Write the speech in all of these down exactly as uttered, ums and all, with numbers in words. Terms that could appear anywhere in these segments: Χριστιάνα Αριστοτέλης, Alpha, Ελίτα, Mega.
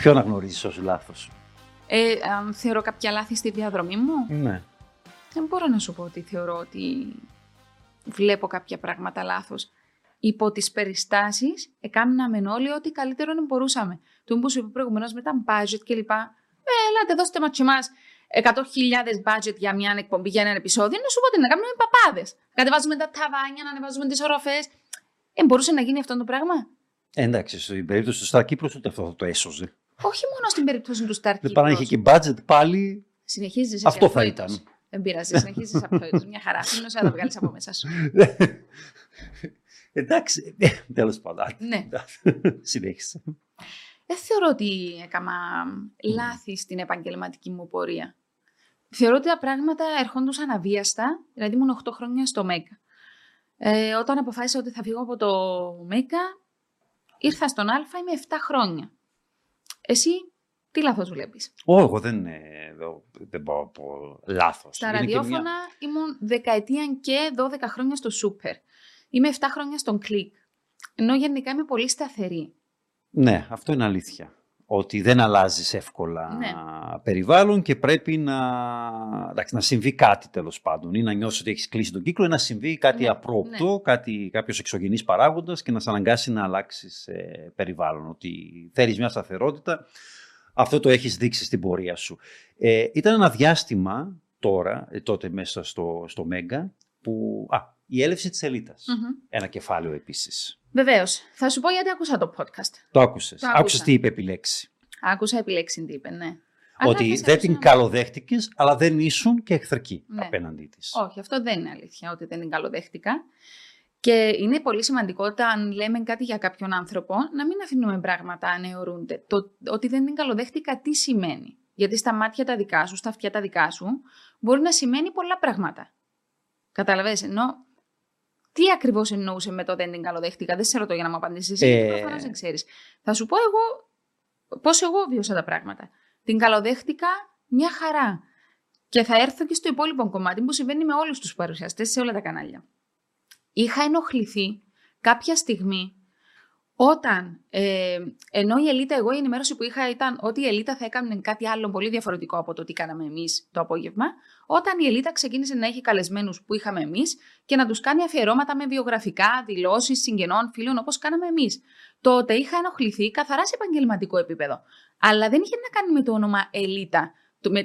Ποιο να γνωρίζεις ως λάθος? Ε, αν θεωρώ κάποια λάθη στη διαδρομή μου. Ναι. Δεν μπορώ να σου πω ότι θεωρώ ότι βλέπω κάποια πράγματα λάθος. Υπό τις περιστάσεις, έκαναμε όλοι ό,τι καλύτερο να μπορούσαμε. Του που σου είπε προηγουμένως με τα budget κλπ. Ε, ελάτε, δώστε μας και εμάς εκατό χιλιάδες budget για μια εκπομπή, για ένα επεισόδιο. Να σου πω τι να κάνουμε με παπάδες. Κατεβάζουμε τα ταβάνια, να ανεβάζουμε τις οροφές. Ε, μπορούσε να γίνει αυτό το πράγμα. Ε, εντάξει, στην περίπτωση του Σταρ Κύπρος ούτε αυτό θα το έσωζε. Όχι μόνο στην περίπτωση του Σταρ Κύπρος. Δεν παρά είχε και budget πάλι. Συνεχίζεις. Αυτό θα ήταν. Δεν πειράζει, συνεχίζεις αυτό. Μια χαρά. Συνήθως θα το βγάλεις από μέσα σου. Εντάξει, τέλος πάντων. Ναι. Συνέχισε. Δεν θεωρώ ότι έκανα λάθη στην επαγγελματική μου πορεία. Θεωρώ ότι τα πράγματα ερχόντουσαν αβίαστα, δηλαδή ήμουν οκτώ χρόνια στο Mega. Ε, όταν αποφάσισα ότι θα φύγω από το Mega, ήρθα στον Αλφα, είμαι εφτά χρόνια. Εσύ τι λάθος βλέπεις? Ω, εγώ δεν, ε, δεν πάω από λάθος. Στα είναι ραδιόφωνα μια... ήμουν δεκαετία και δώδεκα χρόνια στο Σούπερ. Είμαι εφτά χρόνια στον Κλικ. Ενώ γενικά είμαι πολύ σταθερή. Ναι, αυτό είναι αλήθεια. Ότι δεν αλλάζεις εύκολα ναι. περιβάλλον και πρέπει να, εντάξει, να συμβεί κάτι τέλος πάντων ή να νιώσεις ότι έχεις κλείσει τον κύκλο ή να συμβεί κάτι ναι, απρόπτο, ναι. Κάτι, κάποιος εξωγενής παράγοντας και να σε αναγκάσει να αλλάξεις ε, περιβάλλον. Ότι θέλεις μια σταθερότητα, αυτό το έχεις δείξει στην πορεία σου. Ε, ήταν ένα διάστημα τώρα, ε, τότε μέσα στο, στο Μέγκα, που... Α, η έλευση της Ελίτας. Mm-hmm. Ένα κεφάλαιο επίσης. Βεβαίως. Θα σου πω γιατί άκουσα το podcast. Το άκουσες. Το άκουσες τι είπε επιλέξει. Άκουσα επιλέξει τι είπε, ναι. Ότι δεν άκουσα... την καλοδέχτηκες, αλλά δεν ήσουν και εχθρική ναι. απέναντί της. Όχι, αυτό δεν είναι αλήθεια, ότι δεν την καλοδέχτηκα. Και είναι πολύ σημαντικό όταν λέμε κάτι για κάποιον άνθρωπο, να μην αφήνουμε πράγματα ανεωρούνται. Το ότι δεν την καλοδέχτηκα τι σημαίνει. Γιατί στα μάτια τα δικά σου, στα αυτιά τα δικά σου, μπορεί να σημαίνει πολλά πράγματα. Καταλαβαίνεις, ενώ. Τι ακριβώς εννοούσε με το δεν την καλοδέχτηκα, δεν σε ρωτώ για να μου απαντήσεις, γιατί προφανώς δεν ξέρεις. Θα σου πω εγώ πώς εγώ βίωσα τα πράγματα. Την καλοδέχτηκα μια χαρά. Και θα έρθω και στο υπόλοιπο κομμάτι που συμβαίνει με όλους τους παρουσιαστές σε όλα τα κανάλια. Είχα ενοχληθεί κάποια στιγμή όταν, ε, ενώ η Ελίτα, εγώ η ενημέρωση που είχα ήταν ότι η Ελίτα θα έκανε κάτι άλλο πολύ διαφορετικό από το τι κάναμε εμείς το απόγευμα, όταν η Ελίτα ξεκίνησε να έχει καλεσμένους που είχαμε εμείς και να τους κάνει αφιερώματα με βιογραφικά, δηλώσεις, συγγενών, φίλων, όπως κάναμε εμείς. Τότε είχα ενοχληθεί καθαρά σε επαγγελματικό επίπεδο. Αλλά δεν είχε να κάνει με το όνομα Ελίτα.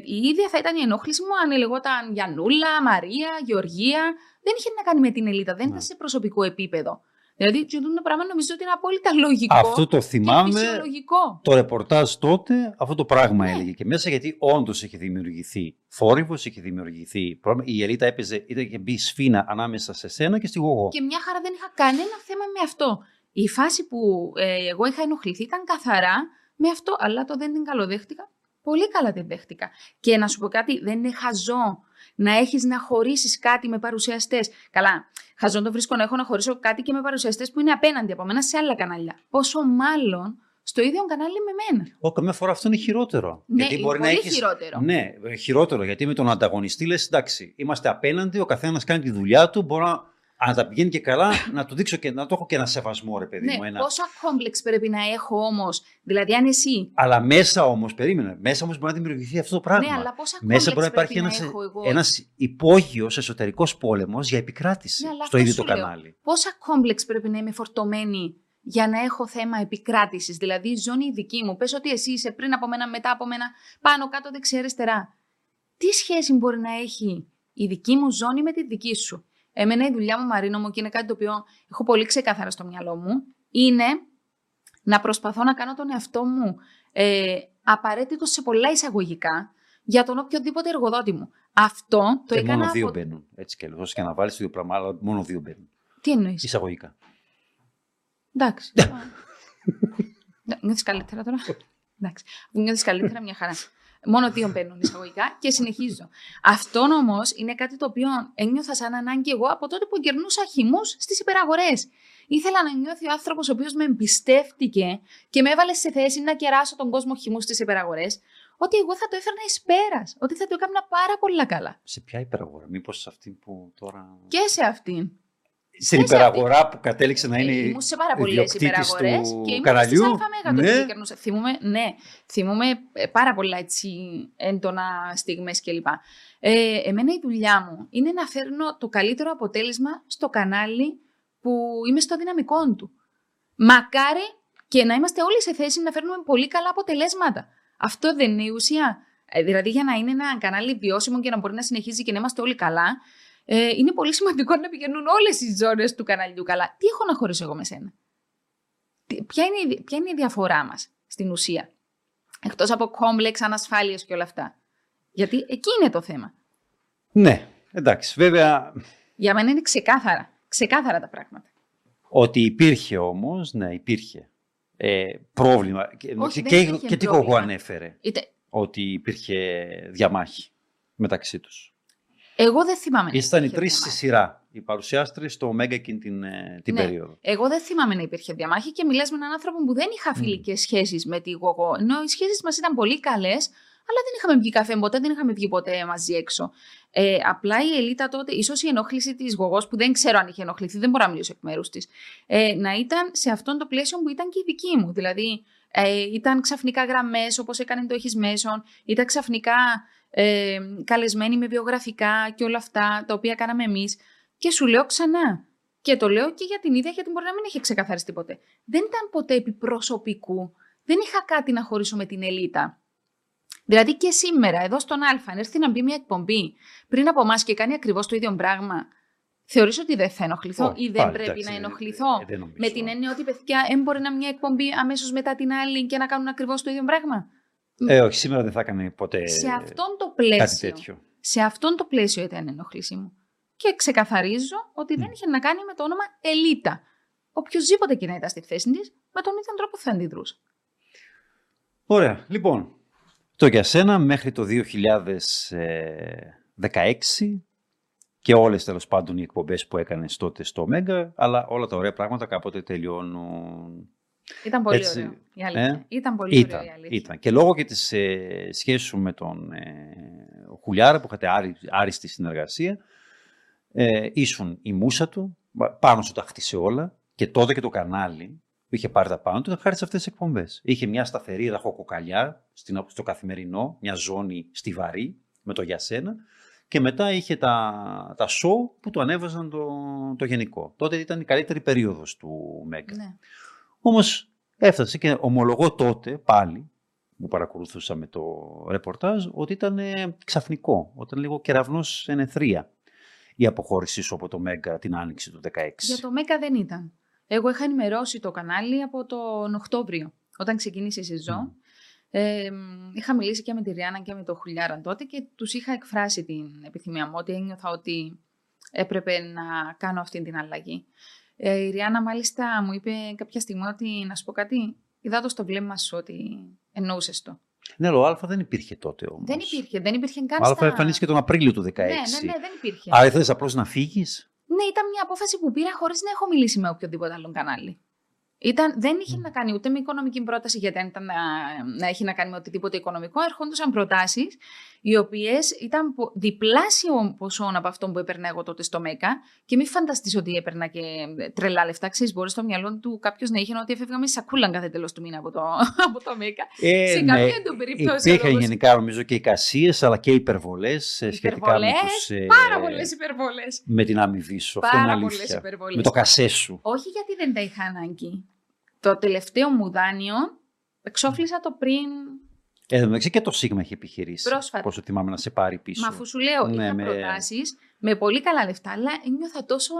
Η ίδια θα ήταν η ενόχληση μου αν λεγόταν Γιανούλα, Μαρία, Γεωργία. Δεν είχε να κάνει με την Ελίτα, δεν ήταν σε προσωπικό επίπεδο. Δηλαδή, το πράγμα νομίζω ότι είναι απόλυτα λογικό. Αυτό το θυμάμαι. Φυσιολογικό. Το ρεπορτάζ τότε, αυτό το πράγμα ναι. έλεγε και μέσα, γιατί όντως είχε δημιουργηθεί θόρυβος, είχε δημιουργηθεί πρόβλημα. Η Ελίτα έπαιζε, ήταν και μπει σφίνα ανάμεσα σε σένα και στη γογό. Και μια χαρά δεν είχα κανένα θέμα με αυτό. Η φάση που ε, εγώ είχα ενοχληθεί ήταν καθαρά με αυτό, αλλά το δεν την καλοδέχτηκα. Πολύ καλά την δέχτηκα. Και να σου πω κάτι, δεν είναι χαζό να έχεις να χωρίσεις κάτι με παρουσιαστές. Καλά, χαζό το βρίσκω να έχω να χωρίσω κάτι και με παρουσιαστές που είναι απέναντι από μένα σε άλλα κανάλια. Πόσο μάλλον στο ίδιο κανάλι με μένα. Ω, καμιά φορά αυτό είναι χειρότερο. Ναι, γιατί μπορεί είναι να έχεις... χειρότερο. Ναι, χειρότερο, γιατί με τον ανταγωνιστή λες, εντάξει, είμαστε απέναντι, ο καθένας κάνει τη δουλειά του, μπορώ να... Αν τα πηγαίνει και καλά, να του δείξω και να το έχω και ένα σεβασμό, ρε παιδί ναι, μου. Ένα... Πόσο κόμπλεξ πρέπει να έχω όμως, δηλαδή αν εσύ. Αλλά μέσα όμως, περίμενα, μέσα όμως μπορεί να δημιουργηθεί αυτό το πράγμα. Ναι, αλλά πόσα μέσα μπορεί να υπάρχει ένας, ένας υπόγειος εσωτερικός πόλεμος για επικράτηση ναι, στο ίδιο το κανάλι. Πόσα κόμπλεξ πρέπει να είμαι φορτωμένη για να έχω θέμα επικράτησης, δηλαδή η ζώνη δική μου. Πες ότι εσύ είσαι πριν από μένα, μετά από μένα, πάνω, κάτω, δεξιά, αριστερά. Τι σχέση μπορεί να έχει η δική μου ζώνη με τη δική σου? Εμένα η δουλειά μου, Μαρίνο μου, και είναι κάτι το οποίο έχω πολύ ξεκάθαρα στο μυαλό μου, είναι να προσπαθώ να κάνω τον εαυτό μου ε, απαραίτητο σε πολλά εισαγωγικά για τον οποιοδήποτε εργοδότη μου. Αυτό το και έκανα... Μόνο δύο από... μπαίνουν, έτσι και λεγώς, και να βάλεις δύο πράγματα, αλλά μόνο δύο μπαίνουν. Τι εννοείς? Εισαγωγικά. Εντάξει. Νιώθεις καλύτερα τώρα? Εντάξει. Νιώθεις καλύτερα, μια χαρά. Μόνο δύο μπαίνουν εισαγωγικά και συνεχίζω. Αυτό όμως είναι κάτι το οποίο ένιωθα σαν ανάγκη εγώ από τότε που κερνούσα χυμούς στις υπεραγορές. Ήθελα να νιώθει ο άνθρωπος ο οποίος με εμπιστεύτηκε και με έβαλε σε θέση να κεράσω τον κόσμο χυμούς στις υπεραγορές, ότι εγώ θα το έφερνα εις πέρας, ότι θα το έκανα πάρα πολύ καλά. Σε ποια υπεραγορά, μήπως σε αυτή που τώρα. Και σε αυτήν. σε υπεραγορά αυτή που κατέληξε να είναι η διοκτήτης του Καραλιού. Ήμουν σε πάρα πολλές υπεραγορές και ήμουν στη Αλφα Μέγα. Ναι. Θυμούμε, ναι, θυμούμε πάρα πολλά έτσι, έντονα στιγμές κλπ. Ε, εμένα η δουλειά μου είναι να φέρνω το καλύτερο αποτέλεσμα στο κανάλι που είμαι στο δυναμικό του. Μακάρι και να είμαστε όλοι σε θέση να φέρνουμε πολύ καλά αποτελέσματα. Αυτό δεν είναι η ουσία. Δηλαδή, για να είναι ένα κανάλι βιώσιμο και να μπορεί να συνεχίζει και να είμαστε όλοι καλά, ε, είναι πολύ σημαντικό να πηγαίνουν όλες οι ζώνες του καναλιού καλά. Τι έχω να χωρίσω εγώ με σένα? Ποια είναι η, ποια είναι η διαφορά μας στην ουσία? Εκτός από κόμπλεξ, ανασφάλειες και όλα αυτά. Γιατί εκεί είναι το θέμα. Ναι, εντάξει, βέβαια. Για μένα είναι ξεκάθαρα, ξεκάθαρα τα πράγματα. Ότι υπήρχε όμως, ναι, υπήρχε ε, πρόβλημα. Όχι, και, και, και τι εγώ ανέφερε. Είτε... Ότι υπήρχε διαμάχη μεταξύ τους. Εγώ δεν θυμάμαι. Ήσταν οι τρεις στη σειρά, οι παρουσιάστρες στο Mega εκείνη την, την ναι, περίοδο. Εγώ δεν θυμάμαι να υπήρχε διαμάχη και μιλάς με έναν άνθρωπο που δεν είχα φιλικές mm. σχέσεις με τη Γογό. Ενώ οι σχέσεις μας ήταν πολύ καλές, αλλά δεν είχαμε βγει καφέ ποτέ, δεν είχαμε βγει ποτέ μαζί έξω. Ε, απλά η Ελίτα τότε, ίσως η ενόχληση της Γογός, που δεν ξέρω αν είχε ενοχληθεί, δεν μπορώ να μιλήσω εκ μέρους της, ε, να ήταν σε αυτό το πλαίσιο που ήταν και η δική μου. Δηλαδή, ε, ήταν ξαφνικά γραμμές, όπως έκανε το Έχεις Μέσον, ήταν ξαφνικά ε, καλεσμένοι με βιογραφικά και όλα αυτά τα οποία κάναμε εμείς. Και σου λέω ξανά, και το λέω και για την ίδια, γιατί μπορεί να μην έχει ξεκαθαριστεί ποτέ. Δεν ήταν ποτέ επιπροσωπικού. Δεν είχα κάτι να χωρίσω με την Ελίτα. Δηλαδή και σήμερα, εδώ στον Αλφα, αν έρθει να μπει μια εκπομπή πριν από εμάς και κάνει ακριβώς το ίδιο πράγμα, θεωρείς ότι δεν θα ενοχληθώ oh, ή δεν πάλι, πρέπει τάξη, να ενοχληθώ? Ε, ε, ε, με την έννοια ότι παιδιά δεν μπορεί να μια εκπομπή αμέσως μετά την άλλη και να κάνουν ακριβώς το ίδιο πράγμα. Ε, όχι, σήμερα δεν θα έκανε ποτέ σε αυτόν το πλαίσιο, κάτι τέτοιο. Σε αυτόν το πλαίσιο ήταν η ενοχλήση μου. Και ξεκαθαρίζω ότι mm. δεν είχε να κάνει με το όνομα Ελίτα. Οποιοςδήποτε και να ήταν στη θέση της, με τον ίδιο τρόπο θα αντιδρούσε. Ωραία, λοιπόν. Το για σένα μέχρι το δύο χιλιάδες δεκαέξι και όλες τέλος πάντων οι εκπομπές που έκανες τότε στο Mega, αλλά όλα τα ωραία πράγματα κάποτε τελειώνουν. Ήταν πολύ έτσι, ωραίο η αλήθεια. Ε? Ήταν πολύ ήταν, ωραίο η αλήθεια. Ήταν. Και λόγω και της ε, σχέσης σου με τον ε, Χουλιάρα που είχατε άρι, άριστη συνεργασία, ε, ήσουν η μούσα του, πάνω σου τα χτίσε όλα και τότε και το κανάλι που είχε πάρει τα πάνω του, χάρη σε αυτές τις εκπομπές. Είχε μια σταθερή ραχοκοκαλιά στο καθημερινό, μια ζώνη στιβαρή με το για σένα, και μετά είχε τα, τα show που του ανέβαζαν το, το γενικό. Τότε ήταν η καλύτερη περίοδος του Μέγκα. Ναι. Όμως έφτασε και ομολογώ τότε πάλι, που παρακολουθούσαμε το ρεπορτάζ, ότι ήταν ε, ξαφνικό, όταν λίγο κεραυνός ενεθρία η αποχώρησή σου από το Μέγκα την άνοιξη του δύο χιλιάδες δεκαέξι. Για το Μέγκα δεν ήταν. Εγώ είχα ενημερώσει το κανάλι από τον Οκτώβριο, όταν ξεκίνησε η σεζόν. Mm. Ε, είχα μιλήσει και με τη Ριάννα και με τον Χουλιάραν τότε και τους είχα εκφράσει την επιθυμία μου, ότι ένιωθα ότι έπρεπε να κάνω αυτή την αλλαγή. Ε, η Ριάννα μάλιστα μου είπε κάποια στιγμή ότι, να σου πω κάτι, είδα το στο βλέμμα σου ότι εννοούσες το. Ναι, ο Αλφα δεν υπήρχε τότε όμως. Δεν υπήρχε, δεν υπήρχε καν. Ο Αλφα στα... εμφανίστηκε τον Απρίλιο του δύο χιλιάδες δεκαέξι. Ναι, ναι, ναι, δεν υπήρχε. Άρα ήθελες απλώς να φύγεις? Ναι, ήταν μια απόφαση που πήρα χωρίς να έχω μιλήσει με οποιοδήποτε άλλον κανάλι. Ήταν, δεν είχε mm. να κάνει ούτε με οικονομική πρόταση, γιατί αν ήταν να, να έχει να κάνει με οτιδήποτε οικονομικό, ερχόντουσαν προτάσεις οι οποίες ήταν διπλάσιο ποσόν από αυτό που έπαιρνα εγώ τότε στο Μέγκα. Και μην φανταστείς ότι έπαιρνα και τρελά λεφτά. Ξέρεις, μπορεί στο μυαλό του κάποιο να είχε ότι έφευγαμε σακούλα κάθε τέλος του μήνα από το, το Μέγκα. Ε, σε καμία ναι, του περίπτωση. Υπήρχαν γενικά νομίζω και εικασίες αλλά και υπερβολές σχετικά με τους. Πάρα πολλές υπερβολές. Με την αμοιβή σου. Πάρα πολλές υπερβολές. Με το κασέ σου. Όχι γιατί δεν τα είχα ανάγκη. Το τελευταίο μου δάνειο εξόφλησα το πριν. Εν τω μεταξύ και το Σίγμα είχε επιχειρήσει. Πρόσφατα. Πόσο θυμάμαι να σε πάρει πίσω. Μα αφού σου λέω, ναι, είχα με... προτάσεις με πολύ καλά λεφτά, αλλά νιώθα τόσο,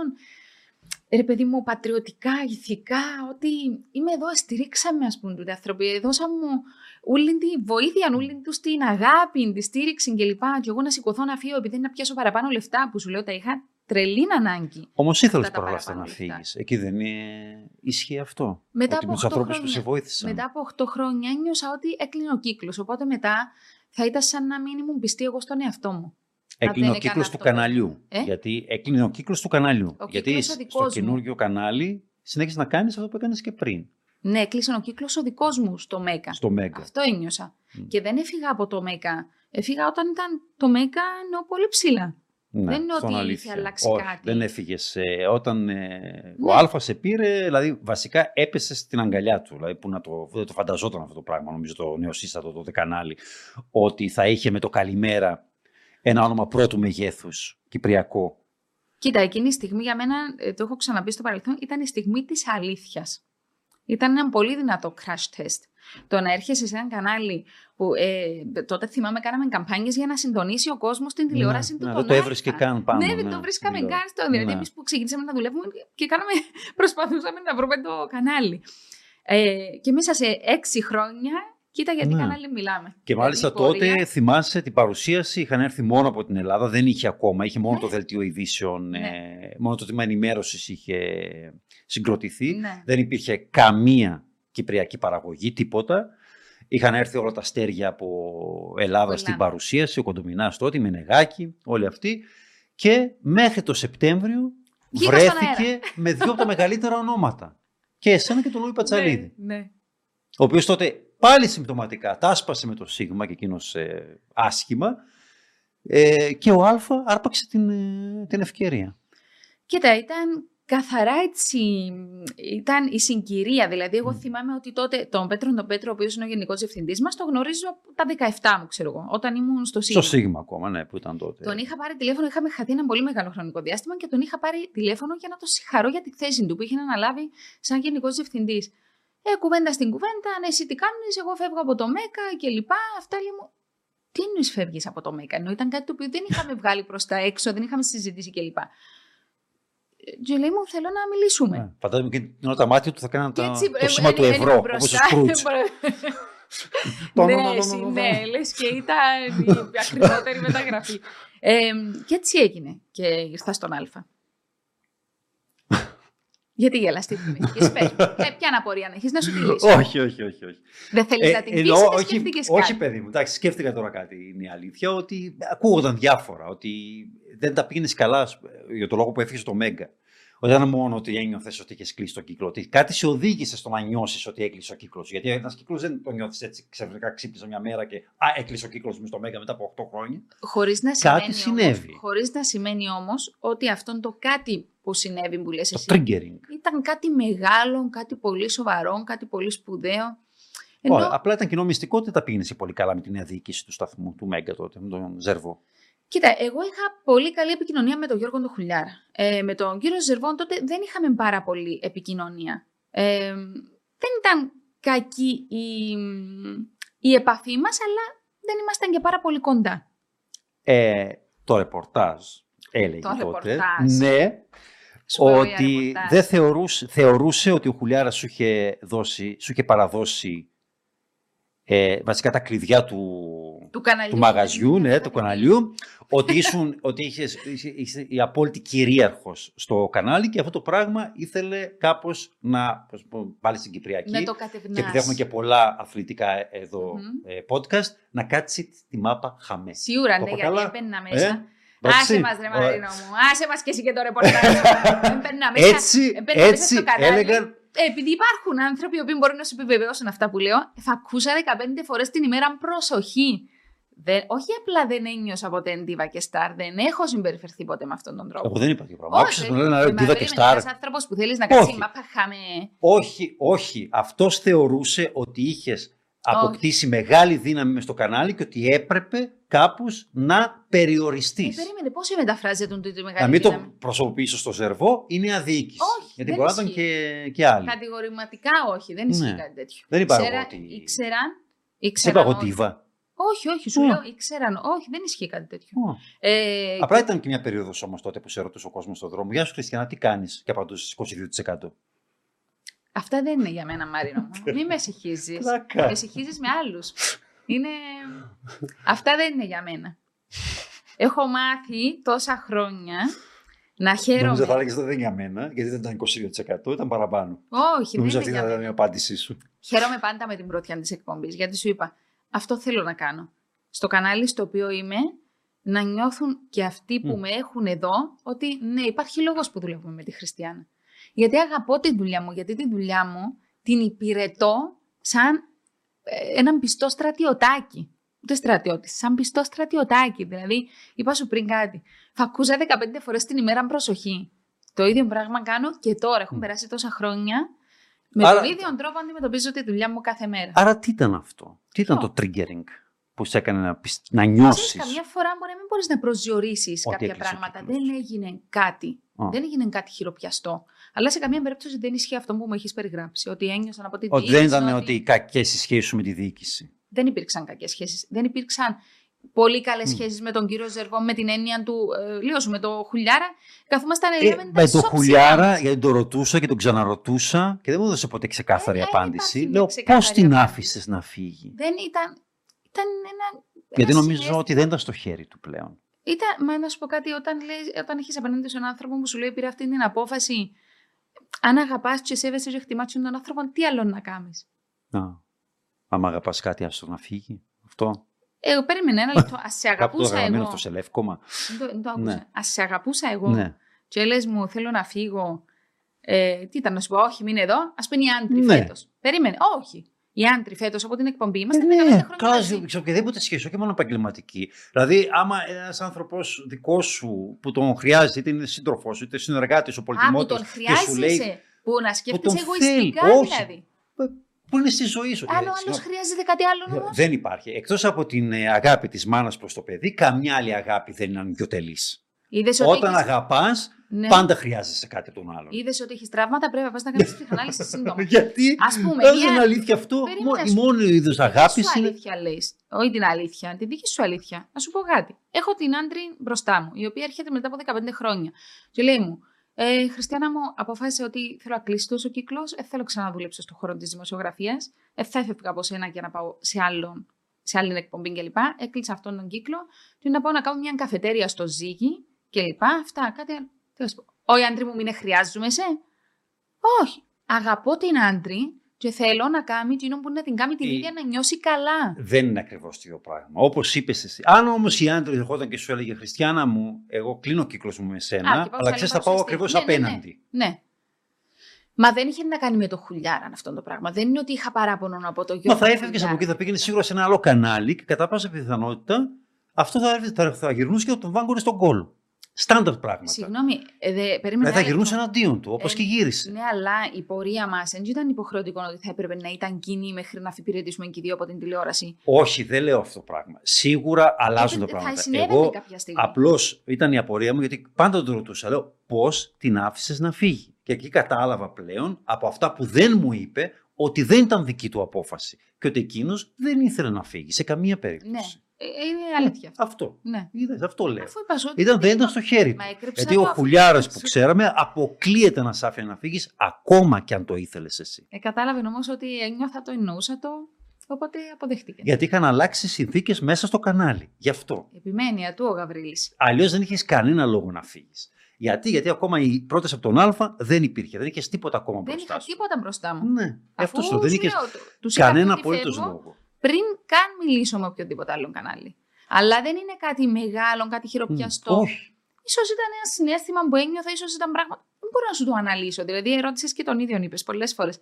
ρε παιδί μου, πατριωτικά, ηθικά, ότι είμαι εδώ, στηρίξαμε, ας πούμε, τους άνθρωποι. Δώσα μου όλη τη βοήθεια, όλη τους την αγάπη, τη στήριξη κλπ. Και εγώ να σηκωθώ να φύγω, επειδή να πιάσω παραπάνω λεφτά που σου λέω τα είχα τρελή ανάγκη. Όμως ήθελες προλάστα να φύγεις. Εκεί δεν είναι... ισχύει αυτό? Μετά από, χρόνια, που σε μετά από οκτώ χρόνια νιώσα ότι έκλεινε ο κύκλος. Οπότε μετά θα ήταν σαν να μην ήμουν πιστή εγώ στον εαυτό μου. Έκλεινε ο κύκλος του καναλιού. Ε? Γιατί έκλεινε ο κύκλος του καναλιού. Ο Γιατί στο καινούργιο κανάλι συνέχισε να κάνεις αυτό που έκανες και πριν. Ναι, έκλεισε ο κύκλος ο δικός μου στο Μέγκα. Στο Μέγκα. Αυτό ένιωσα. Mm. Και δεν έφυγα από το Μέγκα. Έφυγα όταν ήταν το Μέγκα, ενώ πολύ ψηλά. Ναι, δεν είναι ότι είχε αλλάξει όχι, κάτι. Δεν έφυγες. Ε, όταν ε, ναι. ο Αλφα σε πήρε, δηλαδή βασικά έπεσε στην αγκαλιά του. Δηλαδή που να το, δεν το φανταζόταν αυτό το πράγμα, νομίζω το νεοσύστατο, το δεκανάλι. Ότι θα είχε με το καλημέρα ένα όνομα πρώτου μεγέθους, κυπριακό. Κοίτα, εκείνη η στιγμή για μένα, το έχω ξαναπεί στο παρελθόν, ήταν η στιγμή της αλήθειας. Ήταν ένα πολύ δυνατό crash test. Το να έρχεσαι σε ένα κανάλι που ε, τότε θυμάμαι κάναμε καμπάνιες για να συντονίσει ο κόσμος την τηλεόραση ναι, του ναι, τον δεν το έβρισκε καν πάνω. Ναι, δεν ναι, το βρίσκαμε ναι, καν στο ναι. Δηλαδή, εμείς που ξεκινήσαμε να δουλεύουμε και κάναμε, προσπαθούσαμε να βρούμε το κανάλι. Ε, και μέσα σε έξι χρόνια, κοίτα γιατί ναι. κανάλι μιλάμε. Και μάλιστα τότε, πορεία. θυμάσαι την παρουσίαση, είχαν έρθει μόνο από την Ελλάδα, δεν είχε ακόμα, είχε μόνο ναι. το δελτίο ειδήσεων, ναι. ε, μόνο το τμήμα ενημέρωσης είχε συγκροτηθεί, ναι. δεν υπήρχε καμία κυπριακή παραγωγή, τίποτα. Είχαν έρθει όλα τα αστέρια από Ελλάδα Πολά. στην παρουσίαση, ο Κοντομινάς τότε, η Μενεγάκη, όλοι αυτοί. Και μέχρι το Σεπτέμβριο Βγήκα βρέθηκε με δύο από τα μεγαλύτερα ονόματα. Και εσένα και τον Λούι Πατσαλίδη. Ναι, ναι. Ο οποίος τότε πάλι συμπτωματικά τάσπασε με το Σίγμα και εκείνος ε, άσχημα. Ε, και ο Αλφα άρπαξε την, ε, την ευκαιρία. Κοίτα, ήταν... Καθαρά έτσι ήταν η συγκυρία. Δηλαδή, εγώ mm. θυμάμαι ότι τότε τον Πέτρον τον Πέτρο, ο οποίος είναι ο γενικός διευθυντής μας, τον γνωρίζω τα δεκαεπτά μου, ξέρω εγώ, όταν ήμουν στο Σίγμα. Στο Σίγμα ακόμα, ναι, που ήταν τότε. Τον είχα πάρει τηλέφωνο, είχαμε χαθεί ένα πολύ μεγάλο χρονικό διάστημα και τον είχα πάρει τηλέφωνο για να το συγχαρώ για τη θέση του που είχε αναλάβει σαν γενικός διευθυντής. Ε, κουβέντα στην κουβέντα, ναι, εσύ τι κάνεις, εγώ φεύγω από το Μέκα και λοιπά. Αυτά λέει μου. Τι εννοείς φεύγεις από το Μέκα, ενώ ήταν κάτι το οποίο δεν είχαμε βγάλει προς τα έξω, δεν είχαμε συζητήσει κλπ. Και λέει μου, θέλω να μιλήσουμε. Ναι, φαντάζομαι και τα μάτια του θα κάνανε το, το σήμα ε, του ευρώ, όπως ο Σκρούτς. Ναι, λες και ήταν η ακριβότερη μεταγραφή. Ε, και έτσι έγινε και ήρθα στον Αλφα. Γιατί γελαστή θυμηθήκες, πες μου. Ποια αναπορία να έχεις να σου τη λύσω. Όχι, όχι, όχι. όχι. Δεν θέλεις ε, να την πείσεις, δεν σκέφτηκες κάτι. Όχι, παιδί μου, εντάξει, σκέφτηκα τώρα κάτι. Είναι η αλήθεια ότι ακούγονταν διάφορα, ότι δεν τα πήγαινες καλά για το λόγο που έφυγες στο Μέγκα. Ότι ήταν μόνο ότι ένιωθες ότι είχες κλείσει τον κύκλο. Ότι κάτι σε οδήγησε στο να νιώσεις ότι έκλεισε ο κύκλος. Γιατί ένα κύκλο δεν το νιώθεις έτσι. Ξαφνικά ξύπνησα μια μέρα και α, έκλεισε ο κύκλος μου στο Μέγκα μετά από οκτώ χρόνια. Χωρίς να κάτι όμως, συνέβη. Χωρίς να σημαίνει όμως ότι αυτόν το κάτι που συνέβη, που λες εσύ, ήταν κάτι μεγάλο, κάτι πολύ σοβαρό, κάτι πολύ σπουδαίο. Ενώ... Ωραία, απλά ήταν κοινό μυστικό ότι τα πήγαινε πολύ καλά με την νέα διοίκηση του σταθμού του Μέγκα τότε, με τον Ζερβό. Κοίτα, εγώ είχα πολύ καλή επικοινωνία με τον Γιώργο τον Χουλιάρα. Ε, με τον κύριο Ζερβόν τότε δεν είχαμε πάρα πολύ επικοινωνία. Ε, δεν ήταν κακή η, η επαφή μας, αλλά δεν ήμασταν και πάρα πολύ κοντά. Ε, το ρεπορτάζ έλεγε το τότε. Ρεπορτάζ. Ναι, Σπορία ότι ρεπορτάζ. δεν θεωρούσε, θεωρούσε ότι ο Χουλιάρας σου είχε, δώσει, σου είχε παραδώσει ε, βασικά τα κλειδιά του... Του, του μαγαζιού, ναι, του καναλιού, ότι, ήσουν, ότι είχες, είσαι η απόλυτη κυρίαρχος στο κανάλι και αυτό το πράγμα ήθελε κάπως να πάλι στην Κυπριακή. Να το κατευνάς. Και επειδή έχουμε και πολλά αθλητικά εδώ mm-hmm. podcast, να κάτσει τη μάπα χαμέ. Σίγουρα, ναι, γιατί έμπαινα μέσα. Ε? Άσε μας ρε Μαρίνο μου, άσε μας και εσύ και το ρεπορτάζ. Έμπαινα μέσα, έτσι, έτσι, έλεγαν. Επειδή υπάρχουν άνθρωποι που μπορεί να σου επιβεβαιώσουν αυτά που λέω, θα ακούσα δεκαπέντε φορές την ημέρα προσοχή. Δεν, όχι απλά δεν ένιωσα ποτέ Ντίβα και Σταρ, δεν έχω συμπεριφερθεί ποτέ με αυτόν τον τρόπο. Εγώ δεν είπα τέτοιο πράγμα. Άκουσα τον λένε Ντίβα και Σταρ. Είσαι ένα άνθρωπο που θέλει να κάνει μάπα, χάμε. Όχι, όχι. Αυτό θεωρούσε ότι είχε αποκτήσει όχι. μεγάλη δύναμη μες στο κανάλι και ότι έπρεπε κάπως να περιοριστεί. Ε, περίμενε, πώς μεταφράζεται τον τίτλο μεγάλη. Να μην δύναμη. Το προσωποποιήσω στο Ζερβό, είναι αδίκηση. Όχι. Γιατί μπορεί να ήταν και άλλοι. Κατηγορηματικά όχι, δεν ισχύει ναι. κάτι τέτοιο. Δεν υπάρχει ότι. Ήξεραν. Εγώ Ντίβα. Όχι, όχι, σου yeah. λέω, ήξεραν. Όχι, δεν ισχύει κάτι τέτοιο. Yeah. Ε, Απλά και... ήταν και μια περίοδος όμως τότε που σε ρωτούσε ο κόσμος στον δρόμο. Γεια σου, Χριστιανά, τι κάνεις? Και απαντούσες είκοσι δύο τοις εκατό. Αυτά δεν είναι για μένα, Μαρίνο μου. Μην με συγχύζεις. με συγχύζεις με άλλους. Είναι... Αυτά δεν είναι για μένα. Έχω μάθει τόσα χρόνια να χαίρομαι. Νομίζω θα έλεγες ότι δεν είναι για μένα, γιατί δεν ήταν είκοσι δύο τοις εκατό, ήταν παραπάνω. Όχι, νομίζω αυτή θα ήταν η απάντησή σου. Χαίρομαι πάντα με την πρωτιά της εκπομπής, γιατί σου είπα. Αυτό θέλω να κάνω. Στο κανάλι στο οποίο είμαι, να νιώθουν και αυτοί που mm. με έχουν εδώ, ότι ναι, υπάρχει λόγος που δουλεύουμε με τη Χριστιάνα. Γιατί αγαπώ τη δουλειά μου, γιατί τη δουλειά μου την υπηρετώ σαν έναν πιστό στρατιωτάκι. ούτε στρατιώτη, σαν πιστό στρατιωτάκι. Δηλαδή, είπα σου πριν κάτι. Θα ακούσα δεκαπέντε φορές την ημέρα προσοχή. Το ίδιο πράγμα κάνω και τώρα. Έχουν περάσει τόσα χρόνια. Με Άρα... τον ίδιο τρόπο αντιμετωπίζω τη δουλειά μου κάθε μέρα. Άρα, τι ήταν αυτό, τι ήταν το triggering που σε έκανε να, πισ... να νιώσεις. Καμιά φορά μπορεί να μην μπορείς να προσδιορίσεις κάποια έκλεισε, πράγματα. Έκλεισε. Δεν έγινε κάτι. Oh. Δεν έγινε κάτι χειροπιαστό. Αλλά σε καμία περίπτωση δεν ισχύει αυτό που μου έχεις περιγράψει. Ότι ένιωσαν από τη διοίκηση. Ότι δεν ήταν ότι οι κακές οι σχέσεις σου με τη διοίκηση. Δεν υπήρξαν κακές σχέσεις. Δεν υπήρξαν πολύ καλές mm. σχέσεις με τον κύριο Ζερβό, με την έννοια του. Ε, Λέω σου με το χουλιάρα. Καθόμασταν ε, ε, με το χουλιάρα, γιατί τον ρωτούσα και τον ξαναρωτούσα και δεν μου έδωσε ποτέ ξεκάθαρη δεν, απάντηση. Δεν Λέω πώς την άφησες να φύγει. Δεν ήταν. Ήταν ένα, γιατί ένα νομίζω σχέδι. Ότι δεν ήταν στο χέρι του πλέον. Ήταν, μα να σου πω κάτι, όταν, όταν έχεις απέναντι σε έναν άνθρωπο που σου λέει πήρε αυτή την απόφαση, αν αγαπάς και σέβεσαι και χτιμάτσουν τον άνθρωπο, τι άλλο να κάνεις. Α, άμα αγαπάς κάτι, ας το να φύγει. Αυτό. Ε, περίμενε ένα λεπτό. Ας σε αγαπούσα εγώ. Αυτό σε λεύκομα. Δεν το άκουσα. Ναι. Ας σε αγαπούσα εγώ ναι. και λες μου θέλω να φύγω. Ε, τι ήταν να σου πω, όχι, μείνε εδώ. Ας πούμε η άντρη ναι. φέτος. Περίμενε, όχι. Οι άντροι φέτος από την εκπομπή είμαστε ε, ναι, δεκαπέντε χρόνια. Κάζει, σε οποιαδήποτε σχέση, όχι μόνο επαγγελματική. Δηλαδή, άμα ένας άνθρωπος δικό σου που τον χρειάζεται, είτε είναι σύντροφος, είτε συνεργάτης, ο πολυτιμότερος. Αν τον χρειάζεσαι, που να σκέφτεσαι εγωιστικά δηλαδή. Που είναι στη ζωή σου. Άλλο άλλος χρειάζεται κάτι άλλο όμως. Δεν υπάρχει. Εκτός από την αγάπη της μάνας προς το παιδί, καμιά άλλη αγάπη δεν είναι ανιδιοτελής. Όταν αγαπάς, ναι. πάντα χρειάζεσαι κάτι από τον άλλον. Είδες ότι έχεις τραύματα, πρέπει να πας να κάνεις ψυχανάλυση σύντομα. Γιατί, δεν είναι αλήθεια αυτό. Η μόνη είδους αγάπης είναι. Αλήθεια λες. Όχι την αλήθεια, την δική σου αλήθεια. Να σου πω κάτι. Έχω την άντρη μπροστά μου, η οποία έρχεται μετά από δεκαπέντε χρόνια. Και λέει μου, ε, Χριστιάνα μου, αποφάσισα ότι θέλω να κλείσει τόσο κύκλο. Ε, θέλω ξανά να δουλέψω στον χώρο της δημοσιογραφίας. Ε, θα έφευγα από σένα για να πάω σε άλλον. Σε άλλη εκπομπή κλπ. Έκλεισα αυτόν τον κύκλο. Και να πάω να κάνω μια καφετέρια στο Ζήγι κλπ. Αυτά, κάτι άλλο. Όχι, άντρη μου, μην χρειάζομαι σε. Όχι. Αγαπώ την άντρη και θέλω να κάνει την που να την κάνει την ίδια να νιώσει καλά. Δεν είναι ακριβώς το ίδιο πράγμα. Όπως είπες εσύ. Αν όμως η άντρη ερχόταν και σου έλεγε Χριστιάνα μου, εγώ κλείνω κύκλο μου με σένα, Α, αλλά ξέρεις θα πάω ακριβώς ναι, απέναντι. Ναι, ναι, ναι. Μα δεν είχε να κάνει με το χουλιάραν αυτό το πράγμα. Δεν είναι ότι είχα παράπονο από το γιο. Μα θα έφευγες από εκεί, θα πήγαινε σίγουρα σε ένα άλλο κανάλι και κατά πάσα πιθανότητα αυτό θα, θα, θα γυρνούσε και τον βάγκωνε στον κόλο. Στάνταρτ πράγματα. Συγγνώμη, δε, περίμενα. Θα γυρνούσε εναντίον του, όπως ε, και γύρισε. Ναι, αλλά η πορεία μας δεν ήταν υποχρεωτικό ότι θα έπρεπε να ήταν κοινή μέχρι να αφιπηρετήσουμε και δύο από την τηλεόραση. Όχι, δεν λέω αυτό το πράγμα. Σίγουρα αλλάζουν Είτε, τα πράγματα. Θα Εγώ απλώς ήταν η απορία μου, γιατί πάντα τον ρωτούσα. Λέω πώς την άφησες να φύγει. Και εκεί κατάλαβα πλέον από αυτά που δεν μου είπε ότι δεν ήταν δική του απόφαση. Και ότι εκείνος δεν ήθελε να φύγει σε καμία περίπτωση. Ναι. Είναι αλήθεια. Αυτό. Ναι. Είδες, αυτό λέω. Ήταν, δεν ήταν στο χέρι του. Γιατί ο χουλιάρας που ξέραμε αποκλείεται να σ' άφηνε να φύγεις ακόμα κι αν το ήθελες εσύ. Ε, κατάλαβε όμως ότι ένιωθα το, εννοούσα το, οπότε αποδέχτηκε. Γιατί είχαν αλλάξει συνθήκες μέσα στο κανάλι. Γι' αυτό. Επιμένεια του ο Γαβρίλης. Αλλιώς δεν είχες κανένα λόγο να φύγεις. Γιατί, γιατί ακόμα οι πρώτες από τον Αλφα δεν υπήρχε. Δεν είχες τίποτα ακόμα δεν μπροστά σου. Δεν είχα τίποτα μπροστά μου. Ναι. Αυτό σου δεν είχες κανένα απολύτως λόγο. Πριν καν μιλήσω με οποιοδήποτε άλλο κανάλι. Αλλά δεν είναι κάτι μεγάλο, κάτι χειροπιαστό. Mm, ίσως ήταν ένα συνέστημα που ένιωθα, ίσως ήταν πράγμα. Δεν μπορώ να σου το αναλύσω. Δηλαδή, ερώτησες και τον ίδιο, είπες πολλές φορές.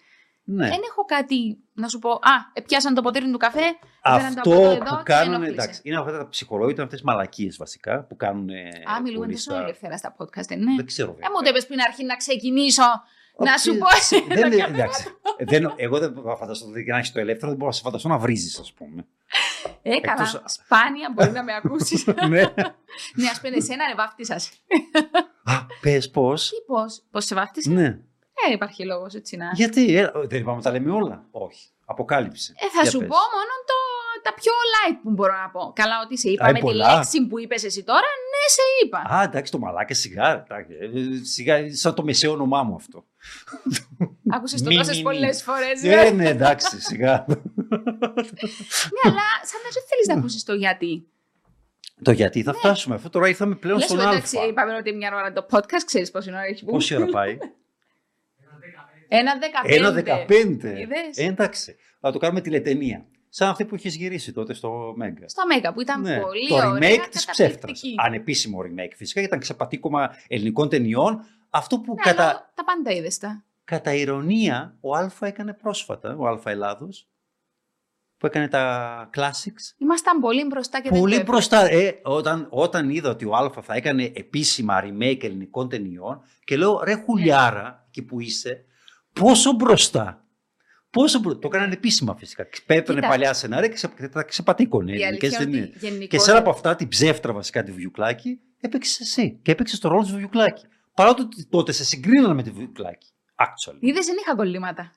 Ναι. Δεν έχω κάτι να σου πω. Α, πιάσαν το ποτήρι του καφέ. Αυτό το εδώ, που κάνουν. Εντάξει, είναι αυτά τα ψυχολόγια, είναι αυτές τις μαλακίες βασικά που κάνουν. Α, μιλούν τόσο ελεύθερα στα podcast. Ναι. Δεν ξέρω. Δεν μου το είπες πριν αρχή να ξεκινήσω. Okay. Να σου πω. Δεν, εντάξει, δεν, εγώ δεν θα φανταστώ ότι να έχεις το ελεύθερο, δεν μπορώ να σε φανταστώ να βρίζεις, ας πούμε. Ε, καλά. Εκτός... Σπάνια μπορεί να με ακούσεις. Ναι, α πούμε, εσένα ρε βάφτισα. Α, πες πώς. Τι πώς, πώς σε βάφτισα. Ναι. Ε, υπάρχει λόγος έτσι να. Γιατί, ε, δεν είπαμε τα λέμε όλα. Όχι. Αποκάλυψε. Ε, θα Για σου πες. πω μόνο το, τα πιο light που μπορώ να πω. Καλά, ότι σε είπα. Α, με πολλά. Τη λέξη που είπες εσύ τώρα, ναι, σε είπα. Α, εντάξει, το μαλάκα σιγά. Σιγά, σαν το μεσαίο όνομά μου αυτό. Άκουσες το τόσες πολλές φορές. Ναι, ναι, εντάξει, σιγά. Ναι, αλλά σαν να δεν θέλεις να ακούσεις το γιατί. Το γιατί θα φτάσουμε. Αυτό τώρα ήρθαμε πλέον στον Αλφα. Εντάξει, είπαμε ότι μια ώρα το podcast, ξέρεις πόση ώρα έχει. Πόση ώρα πάει. Ένα δεκαπέντε. Ένα δεκαπέντε. Εντάξει. Θα το κάνουμε τηλετενία. Σαν αυτή που έχεις γυρίσει τότε στο Mega. Στο Mega που ήταν ναι. πολύ το ωραία. Το remake της ψεύτρας. Ανεπίσημο remake φυσικά. Ήταν ξεπατήκωμα ελληνικών ταινιών. Αυτό που ναι, κατά. Τα πάντα είδες τα. Κατά ηρωνία, ο Αλφα έκανε πρόσφατα, ο Αλφα Ελλάδος, που έκανε τα classics. Ήμασταν πολύ μπροστά και πολύ δεν μπροστά. Ε, όταν, όταν είδα ότι ο Αλφα θα έκανε επίσημα remake ελληνικών ταινιών και λέω ρε χουλιάρα, yeah. εκεί που είσαι, πόσο μπροστά. Πόσο μπρο... Το έκαναν επίσημα φυσικά. Πέτρωνε παλιά σενάρια και τα ξεπατήκωνε. Γενικώς... Και σε ένα από αυτά, την ψεύτρα βασικά τη Βιουκλάκη, έπαιξες εσύ. Και έπαιξες το ρόλο τη Βιουκλάκη. Παρά το ότι τότε σε συγκρίνανε με τη Βιουκλάκη. Actually. Είδες, δεν είχα κολλήματα.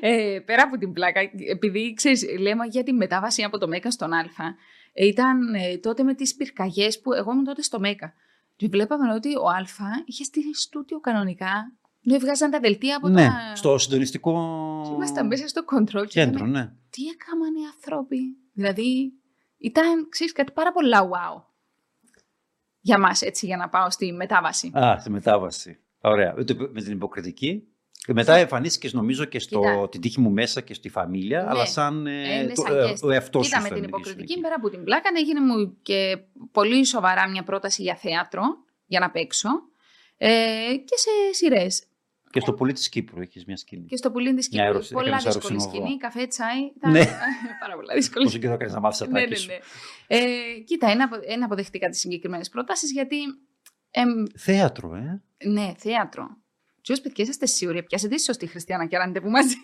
Ε, πέρα από την πλάκα, επειδή ξέρεις, λέμε για τη μετάβαση από το Μέκα στον Αλφα, ήταν ε, τότε με τις πυρκαγιές που εγώ ήμουν τότε στο Μέκα. Και βλέπαμε ότι ο Αλφα είχε στείλει στούτιο κανονικά. Ναι, βγάζαν τα δελτία από ναι, τα... στο συντονιστικό... Και ήμασταν μέσα στο control κέντρο, ναι. Τι έκαναν οι άνθρωποι. Δηλαδή, ήταν, ξέρεις, κάτι πάρα πολλά wow. Για μας, έτσι, για να πάω στη μετάβαση. Α, στη μετάβαση. Ωραία. Με την υποκριτική. Και μετά εμφανίστηκες νομίζω και στο την τύχη μου μέσα και στη φαμίλια, ναι, αλλά σαν ε, το, ε, ο εαυτός σου. Κοίτα, με την υποκριτική, πέρα από την πλάκα, έγινε μου και πολύ σοβαρά μια πρόταση για θέατρο, για να παίξω, ε, και σε σειρές. Και στο Πουλί της Κύπρου έχεις μια σκηνή. Και στο Πουλί της Κύπρου. Αεροσ... Πολλά δύσκολη σκηνή, καφέ, τσάι. Ναι. Πάρα πολλά δύσκολη. Πόσο και θα κάνεις να μάθεις τα τάκια σου. Κοίτα, ένα αποδεχτήκα τις συγκεκριμένες προτάσεις γιατί. Θέατρο, ε. Ναι, θέατρο. Του παιδιά, είσαστε σίγουροι, πιάσετε τη σωστή Χριστιάνα και ραντεβού μαζί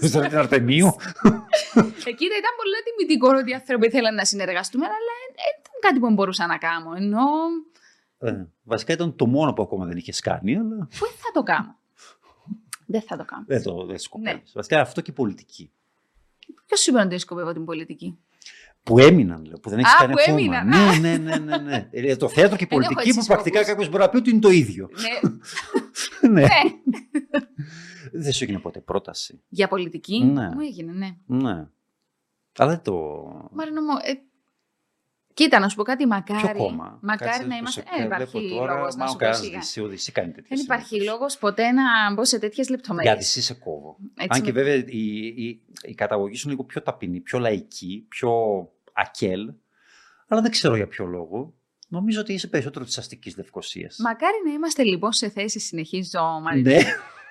της. Ήταν Αρτεμίου. Κοίτα, ήταν πολύ τιμητικό ότι οι άνθρωποι θέλαν να συνεργαστούμε, αλλά δεν ήταν κάτι που μπορούσα να κάνω. Ενώ... Ε, βασικά ήταν το μόνο που ακόμα δεν είχε κάνει, αλλά. Πού θα το κάνω. Δεν θα το κάνω. Δεν το δεν σκοπεύει. Ναι. Βασικά αυτό και η πολιτική. Ποιο σου είπε να το σκοπεύω την πολιτική. Που έμειναν, λέω, που δεν έχει κάνει ακόμα. Ναι, ναι, ναι, ναι, ναι. Ε, το θέατρο και η πολιτική που πρακτικά κάποιο μπορεί να πει ότι είναι το ίδιο. Ναι. Ναι. Δεν σου έγινε ποτέ πρόταση. Για πολιτική ναι. Μου έγινε, ναι. Ναι. Αλλά δεν το. Μάλλον ε, κοίτα, να σου πω κάτι. Μακάρι. Ποιο κόμμα. Μακάρι Κάτσε, να είμαστε. Ε, υπάρχει λόγος να σου πω σιγά. Δεν υπάρχει λόγος ποτέ να μπω σε τέτοιες λεπτομέρειες. Γιατί εσύ σε κόβω. Αν και βέβαια η, η, η καταγωγή σου είναι λίγο πιο ταπεινή, πιο λαϊκή, πιο ακέλ. Αλλά δεν ξέρω για ποιο λόγο. Νομίζω ότι είσαι περισσότερο της αστικής Λευκωσίας. Μακάρι να είμαστε λοιπόν σε θέση, συνεχίζω Μαρίνη, ναι.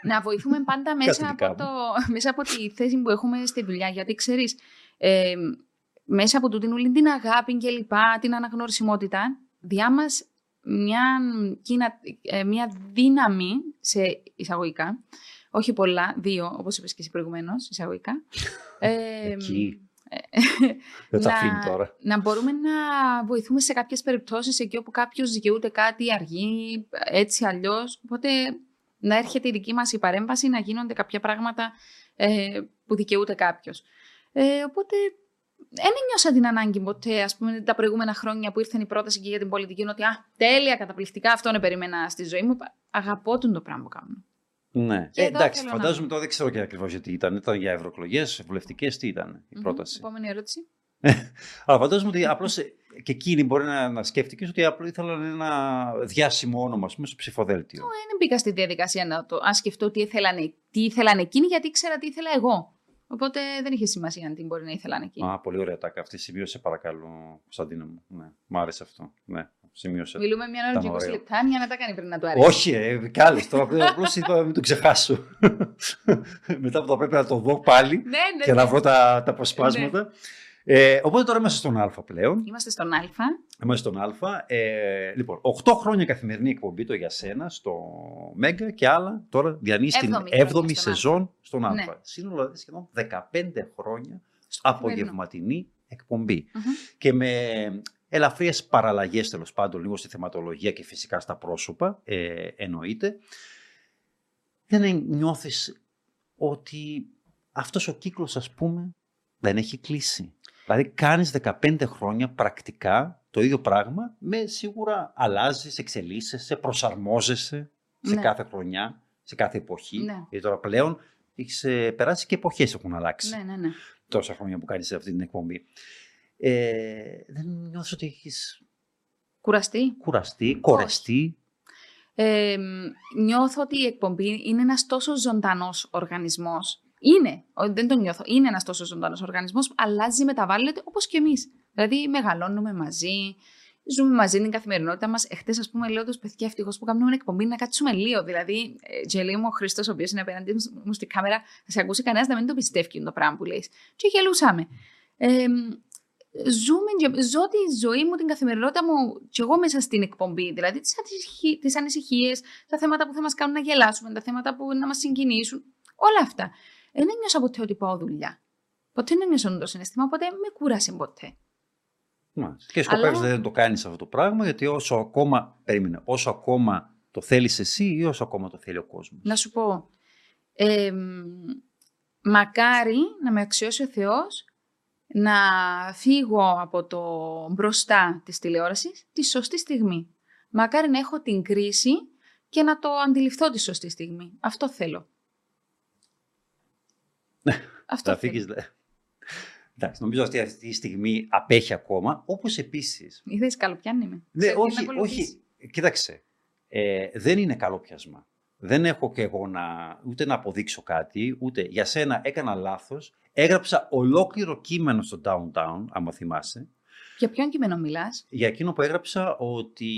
να βοηθούμε πάντα μέσα, από το, μέσα από τη θέση που έχουμε στη δουλειά. Γιατί ξέρεις, ε, μέσα από τούτην όλη την αγάπη και λοιπά, την αναγνωρισιμότητα, διά μας μια, μια δύναμη σε εισαγωγικά, όχι πολλά, δύο, όπως είπες και εσύ προηγουμένως, εισαγωγικά. Ε, Εκεί. Δεν τα αφήνει τώρα. Να μπορούμε να βοηθούμε σε κάποιες περιπτώσεις εκεί όπου κάποιος δικαιούται κάτι αργεί, έτσι αλλιώς. Οπότε να έρχεται η δική μας η παρέμβαση, να γίνονται κάποια πράγματα ε, που δικαιούται κάποιος. Ε, οπότε δεν νιώσα την ανάγκη ποτέ, ας πούμε, τα προηγούμενα χρόνια που ήρθε η πρόταση και για την πολιτική, ότι α, τέλεια, καταπληκτικά, αυτό είναι περίμενα στη ζωή μου. Αγαπώ τον το πράγμα που κάνω. Ναι, ε, εντάξει, φαντάζομαι να... τώρα δεν ξέρω και ακριβώς γιατί ήταν. Ήταν για ευρωεκλογές, βουλευτικές, τι ήταν η mm-hmm. πρόταση. Επόμενη ερώτηση. Αλλά φαντάζομαι ότι απλώς και εκείνη μπορεί να, να σκέφτηκες ότι απλώς ήθελαν ένα διάσημο όνομα, ας πούμε, στο ψηφοδέλτιο. Ναι, δεν μπήκα στη διαδικασία να το ας σκεφτώ τι ήθελαν, τι ήθελαν εκείνοι, γιατί ήξερα τι ήθελα εγώ. Οπότε δεν είχε σημασία αν τι μπορεί να ήθελαν εκείνοι. Α, πολύ ωραία τάκα. Αυτή σημείωσε, παρακαλώ, Κωνσταντίνα μου. Ναι, μ' άρεσε αυτό. Ναι. Σημείωσα. Μιλούμε μια ώρα και είκοσι λεπτά, μια να τα κάνει πριν να του αρέσει. Όχι, ε, κι άλλε. Τώρα απλώς είπα να μην το ξεχάσω. Μετά που θα πρέπει να το δω πάλι ναι, ναι, και ναι. να βρω τα, τα αποσπάσματα. Ναι. Ε, οπότε τώρα είμαστε στον Αλφα πλέον. Είμαστε στον Αλφα. Είμαστε στον Αλφα. Ε, λοιπόν, οκτώ χρόνια καθημερινή εκπομπή το για σένα στο Μέγκα και άλλα. Τώρα διανύει την έβδομη σεζόν στον Αλφα. Ναι. Σύνολο σχεδόν δεκαπέντε χρόνια στο απογευματινή εκπομπή. Mm-hmm. Και με. Ελαφριές παραλλαγές τέλος πάντων, λίγο στη θεματολογία και φυσικά στα πρόσωπα, ε, εννοείται. Δεν νιώθεις ότι αυτός ο κύκλος, ας πούμε, δεν έχει κλείσει. Δηλαδή κάνεις δεκαπέντε χρόνια πρακτικά το ίδιο πράγμα, με σίγουρα αλλάζεις, εξελίσσεσαι, προσαρμόζεσαι σε ναι. κάθε χρονιά, σε κάθε εποχή. Ναι. Γιατί τώρα πλέον έχεις περάσει και εποχές έχουν αλλάξει. Ναι, ναι, ναι. Τόσα χρόνια που κάνεις αυτή την εκπομπή. Ε, δεν νιώθω ότι έχεις κουραστεί, κουραστεί κορεστεί. Ε, νιώθω ότι η εκπομπή είναι ένας τόσο ζωντανός οργανισμός. Είναι, δεν τον νιώθω, είναι ένας τόσο ζωντανός οργανισμός που αλλάζει, μεταβάλλεται όπως και εμείς. Δηλαδή μεγαλώνουμε μαζί, ζούμε μαζί, είναι η καθημερινότητά μας. Εχθές, ας πούμε, λέω τους παιδιά, ευτυχώς που κάνουμε εκπομπή να κάτσουμε λίγο. Δηλαδή, γελεί μου ο Χριστός, ο οποίος είναι απέναντί μου στην κάμερα, θα σε ακούσει κανένας να μην το πιστεύει το πράγμα που λες. Και γελούσαμε. Ε, Ζούμε, ζω τη ζωή μου, την καθημερινότητα μου και εγώ μέσα στην εκπομπή. Δηλαδή τις ανησυχίες, τα θέματα που θα μας κάνουν να γελάσουμε, τα θέματα που να μας συγκινήσουν, όλα αυτά. Δεν ένιωσα ποτέ ότι πάω δουλειά. Ποτέ δεν ένιωσα το συναισθήμα, οπότε με κούρασε ποτέ. Μάλιστα. Και σκοπεύεις αλλά... δεν το κάνεις αυτό το πράγμα, γιατί όσο ακόμα, περίμενε, όσο ακόμα το θέλεις εσύ ή όσο ακόμα το θέλει ο κόσμος. Να σου πω, ε, μακάρι να με αξιώσει ο Θεός να φύγω από το μπροστά της τηλεόρασης τη σωστή στιγμή. Μακάρι να έχω την κρίση και να το αντιληφθώ τη σωστή στιγμή. Αυτό θέλω. Αυτό θα φύγεις, θέλω. Εντάξει, νομίζω ότι αυτή τη στιγμή απέχει ακόμα, όπως επίσης... Είδες, καλοπιάνη είμαι. Ναι, όχι, να όχι. Κοίταξε, ε, δεν είναι καλοπιασμά. Δεν έχω και εγώ να, ούτε να αποδείξω κάτι, ούτε για σένα έκανα λάθος. Έγραψα ολόκληρο κείμενο στο Downtown, άμα θυμάσαι. Για ποιον κείμενο μιλάς? Για εκείνο που έγραψα ότι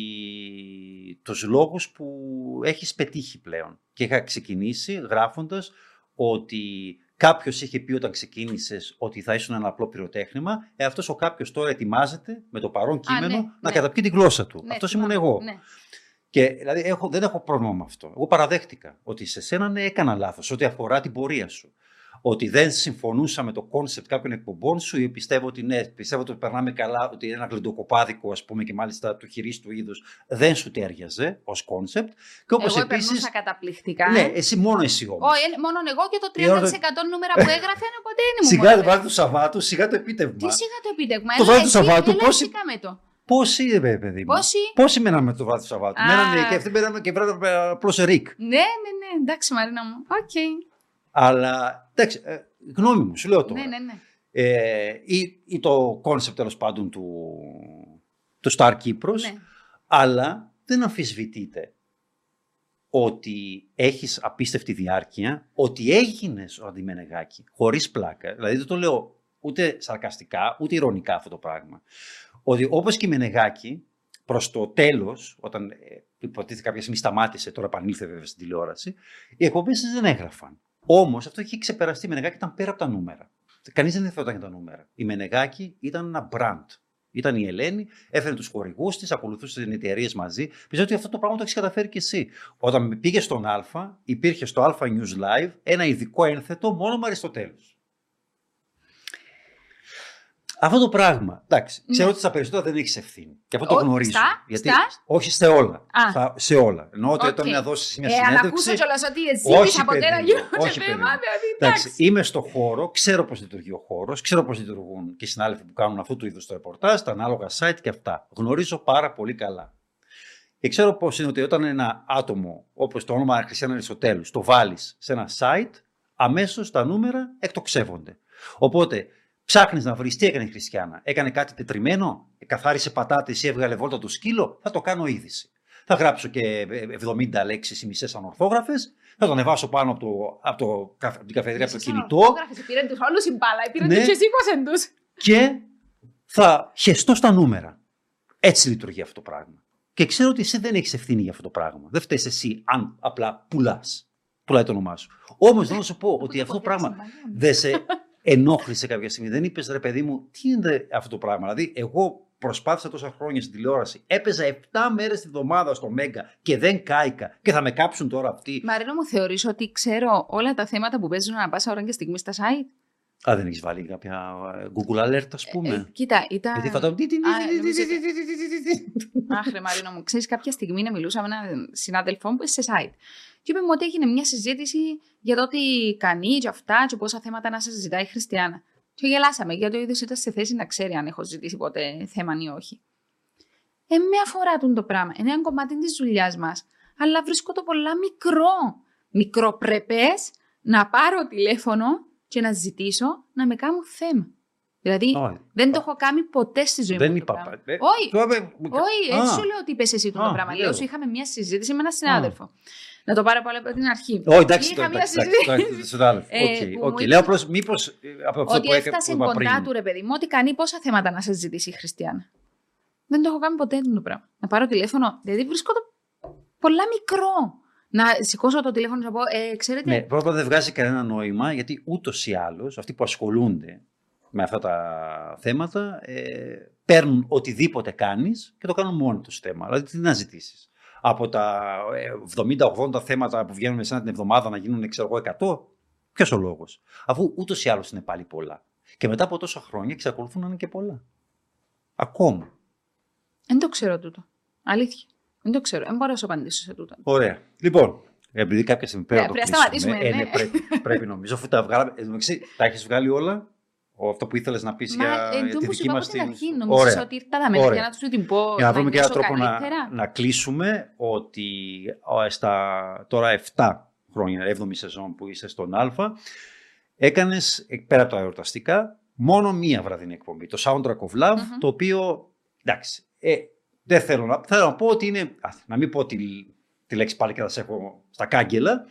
τους λόγους που έχεις πετύχει πλέον. Και είχα ξεκινήσει γράφοντας ότι κάποιος είχε πει όταν ξεκίνησες ότι θα ήσουν ένα απλό πυροτέχνημα. Ε, αυτός ο κάποιος τώρα ετοιμάζεται με το παρόν κείμενο Α, ναι, να ναι. καταπιεί την γλώσσα του. Ναι, αυτός ήμουν εγώ. Ναι. Και δηλαδή έχω, δεν έχω πρόβλημα με αυτό. Εγώ παραδέχτηκα ότι σε σένα ναι, έκανα λάθος ό,τι αφορά την πορεία σου. Ότι δεν συμφωνούσα με το κόνσεπτ κάποιων εκπομπών σου ή πιστεύω ότι ναι, πιστεύω ότι περνάμε καλά, ότι ένα γλεντοκοπάδικο, ας πούμε, και μάλιστα του χειρίστου είδους δεν σου τέριαζε ως κόνσεπτ. Και όπως εγώ επίσης, περνούσα καταπληκτικά. Ναι, εσύ μόνο εσύ όμως. Όχι, μόνο εγώ και το τριάντα τοις εκατό νούμερα που έγραφε, οπότε είναι μου. Σιγά το βράδυ του Σαββάτου, σιγά το επίτευγμα. Τι σιγά το επίτευγμα, το βράδυ του Σαββάτου πόσοι. Πόσοι, παιδί μου. Πόσοι μέναμε το βράδυ του Σαββάτου. Μέναμε και αυτή μέναμε και βράδυ απλώ ρικ. Ναι, ναι, ναι, εντάξει, Μαρίνα μου. Οκ. Αλλά εντάξει, γνώμη μου, σου λέω τώρα. Ναι, ναι, ναι. Ε, ή, ή το κόνσεπτ τέλος πάντων του, του Star Κύπρος. Ναι. Αλλά δεν αμφισβητείται ότι έχεις απίστευτη διάρκεια, ότι έγινες ο Αντι Μενεγάκη, χωρίς πλάκα. Δηλαδή δεν το λέω ούτε σαρκαστικά, ούτε ειρωνικά αυτό το πράγμα. Ότι όπως και η Μενεγάκη, προς το τέλος, όταν υποτίθεται κάποια στιγμή σταμάτησε, τώρα επανήλθε βέβαια στην τηλεόραση, οι εκπομπές δεν έγραφαν. Όμως αυτό είχε ξεπεραστεί. Η Μενεγάκη ήταν πέρα από τα νούμερα. Κανείς δεν ενδιαφερόταν για τα νούμερα. Η Μενεγάκη ήταν ένα μπραντ. Ήταν η Ελένη, έφερε τους χορηγούς της, ακολουθούσε τις εταιρείες μαζί. Πιστεύω ότι αυτό το πράγμα το έχεις καταφέρει κι εσύ. Όταν πήγες στον Αλφα, υπήρχε στο Αλφα News Live ένα ειδικό ένθετο μόνο με Αριστοτέλους. Αυτό το πράγμα. Εντάξει, ξέρω ναι. ότι στα περισσότερα δεν έχεις ευθύνη. Και αυτό το γνωρίζω. Στα, γιατί, στα? Όχι σε όλα. Στα, σε όλα. Εννοώ ότι okay. όταν να δώσεις μια ε, συνέντευξη. Αν ακούσω κιόλας ότι εσύ είσαι από ένα γιο και δεν εντάξει, είμαι στο χώρο, ξέρω πώς λειτουργεί ο χώρος, ξέρω πώς λειτουργούν και οι συνάδελφοι που κάνουν αυτού του είδους το ρεπορτάζ, τα ανάλογα site και αυτά. Γνωρίζω πάρα πολύ καλά. Και ξέρω πώς είναι ότι όταν ένα άτομο όπως το όνομα Χριστιάνα Αριστοτέλους το βάλεις σε ένα site, αμέσως τα νούμερα εκτοξεύονται. Οπότε. Ψάχνεις να βρεις τι έκανε η Χριστιάνα. Έκανε κάτι τετριμένο, καθάρισε πατάτες ή έβγαλε βόλτα το σκύλο. Θα το κάνω είδηση. Θα γράψω και εβδομήντα λέξεις ή μισές ανορθόγραφες. Θα το ανεβάσω πάνω από, το, από, το, από την καφεδρία από το κινητό. Πήραν τους όλους η μπάλα, πήραν τους και σήκωσαν τους. Και θα χεστώ στα νούμερα. Έτσι λειτουργεί αυτό το πράγμα. Και ξέρω ότι εσύ δεν έχεις ευθύνη για αυτό το πράγμα. Δεν φταίει εσύ αν απλά πουλάς. Πουλάει το όνομά σου. Όμως θέλω να σου πω ότι αυτό το πράγμα δεν σε. Ενόχλησε κάποια στιγμή. Δεν είπες ρε παιδί μου, τι είναι αυτό το πράγμα. Δηλαδή, εγώ προσπάθησα τόσα χρόνια στην τηλεόραση. Έπαιζα επτά μέρες τη βδομάδα στο Μέγκα και δεν κάηκα. Και θα με κάψουν τώρα αυτοί. Μαρίνο, μου θεωρείς ότι ξέρω όλα τα θέματα που παίζουν ανά πάσα ώρα και στιγμή στα site. Α, δεν έχεις βάλει κάποια Google Alert, ας πούμε. Ε, ε, κοίτα, ήταν. Γιατί θα το. Άχρε, Μαρίνο μου, ξέρεις, κάποια στιγμή να μιλούσα με έναν συνάδελφό μου σε site. Και είπε μου ότι έγινε μια συζήτηση για το τι κάνει, για αυτά, και πόσα θέματα να σας ζητάει η Χριστιάνα. Και γελάσαμε, γιατί ο ίδιος ήταν σε θέση να ξέρει αν έχω ζητήσει ποτέ θέμα ή όχι. Ε, με αφορά τον το πράγμα. Είναι ένα κομμάτι της δουλειάς μας. Αλλά βρίσκω το πολλά μικρό. Μικροπρεπές να πάρω τηλέφωνο και να ζητήσω να με κάνω θέμα. Δηλαδή oh, δεν oh. το έχω κάνει ποτέ στη ζωή δεν μου. Δεν είπα. Όχι, δεν σου λέω ότι είπες εσύ τον ah, πράγμα. Λέω σου είχαμε μια συζήτηση με έναν συνάδελφο. Ah. Να το πάρω από την αρχή. Όχι, εντάξει, το εντάξει. Λέω μήπως από αυτό που έκανε. Ότι έφτασε κοντά του, ρε παιδί μου, ότι κάνει πόσα θέματα να σας ζητήσει η Χριστιάνα. Δεν το έχω κάνει ποτέ αυτό το πράγμα. Να πάρω τηλέφωνο. Δηλαδή βρίσκω το πολλά μικρό. Να σηκώσω το τηλέφωνο και να πω, ε, ξέρετε. Ναι, πρώτα δεν βγάζει κανένα νόημα, γιατί ούτως ή άλλως αυτοί που ασχολούνται με αυτά τα θέματα ε, παίρνουν οτιδήποτε κάνεις και το κάνουν μόνοι τους θέμα. Δηλαδή, τι να ζητήσεις. Από τα εβδομήντα ογδόντα θέματα που βγαίνουν εσένα την εβδομάδα να γίνουν, ξέρω εγώ, εκατό. Ποιος ο λόγος. Αφού ούτως ή άλλως είναι πάλι πολλά. Και μετά από τόσα χρόνια εξακολουθούν να είναι και πολλά. Ακόμα. Δεν το ξέρω τούτο. Αλήθεια. Δεν το ξέρω. Δεν μπορώ να σου απαντήσω σε τούτο. Ωραία. Λοιπόν, επειδή κάποια στιγμή πέρα yeah, το κλείσουμε. Ναι. Ε, ναι, πρέπει, πρέπει νομίζω, αφού τα βγάλαμε. Τα έχεις βγάλει όλα. Αυτό που ήθελες να πεις για, ε, για τη δική μας την αρχή. Νομίζω ότι ήρθα τα μέσα για να τους την πω. Για να βρούμε και έναν τρόπο να, να κλείσουμε ότι στα τώρα εφτά χρόνια, έβδομη σεζόν που είσαι στον Αλφα, έκανες πέρα από τα εορταστικά μόνο μία βραδινή εκπομπή. Το Soundtrack of Love, mm-hmm. το οποίο εντάξει. Ε, δεν θέλω να, θέλω να πω ότι είναι. Α, να μην πω τη, τη λέξη πάλι και θα σε έχω στα κάγκελα.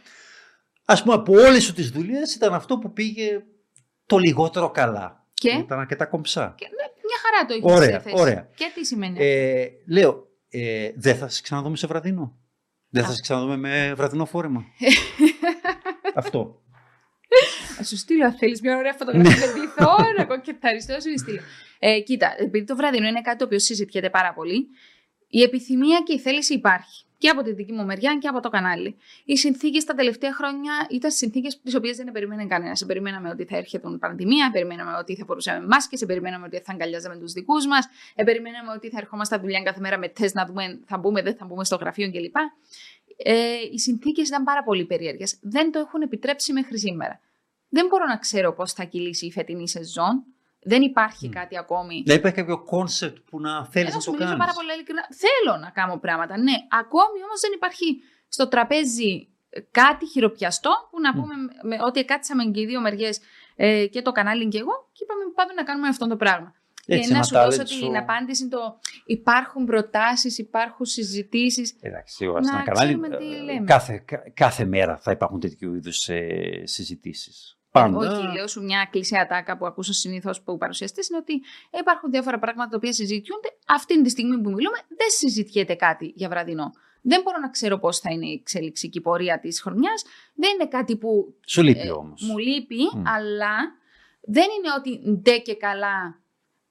Ας πούμε, από όλες σου τις δουλειές ήταν αυτό που πήγε το λιγότερο καλά. Και. Ήταν αρκετά κομψά. Και, μια χαρά το είχε ωραία, σε θέση. Ωραία. Και τι σημαίνει. Ε, λέω, ε, δεν θα σας ξαναδούμε σε βραδινό. Δεν θα σας ξαναδούμε με βραδινό φόρεμα. αυτό. Α σου στείλω, αν θέλεις μια ωραία φωτογραφία. Να ντυθώ, να κοκκεταριστώ, να σου στείλω. Ε, κοίτα, επειδή το βραδινό είναι κάτι το οποίο συζητιέται πάρα πολύ, η επιθυμία και η θέληση υπάρχει. Και από τη δική μου μεριά και από το κανάλι. Οι συνθήκες τα τελευταία χρόνια ήταν συνθήκες τις οποίες δεν περίμενε κανένα. Σε περιμέναμε ότι θα έρχεται η πανδημία, περιμέναμε ότι θα φορούσαμε μάσκες, περιμέναμε ότι θα αγκαλιάζαμε τους δικούς μας, περιμέναμε ότι θα ερχόμαστε στα δουλειά κάθε μέρα με τεστ να δούμε, θα μπούμε, δεν θα μπούμε στο γραφείο κλπ. Ε, οι συνθήκες ήταν πάρα πολύ περίεργες. Δεν το έχουν επιτρέψει μέχρι σήμερα. Δεν μπορώ να ξέρω πώς θα κυλήσει η φετινή σεζόν. Δεν υπάρχει mm. κάτι ακόμη. Δεν υπάρχει κάποιο κόνσεπτ που να θέλεις να το κάνεις. Πάρα πολλά, θέλω να κάνω πράγματα, ναι. Ακόμη όμως δεν υπάρχει στο τραπέζι κάτι χειροπιαστό που να πούμε mm. με, ότι κάτσαμε και οι δύο μεριές ε, και το κανάλι και εγώ και είπαμε πάμε να κάνουμε αυτό το πράγμα. Έτσι, και να σου δώσω την απάντηση είναι το υπάρχουν προτάσεις, υπάρχουν συζητήσεις. Εντάξει, σίγουρα στην κανάλι κάθε, κάθε μέρα θα υπάρχουν τέτοιου είδους ε, συζητήσεις. Όχι, λέω σου μια κλεισιά τάκα που ακούσω συνήθως που παρουσιαστής είναι ότι υπάρχουν διάφορα πράγματα τα οποία συζητιούνται. Αυτή τη στιγμή που μιλούμε, δεν συζητιέται κάτι για βραδινό. Δεν μπορώ να ξέρω πώς θα είναι η εξελιξική πορεία της χρονιάς. Δεν είναι κάτι που. Σου λείπει όμως. Ε, μου λείπει, mm. αλλά δεν είναι ότι ντε και καλά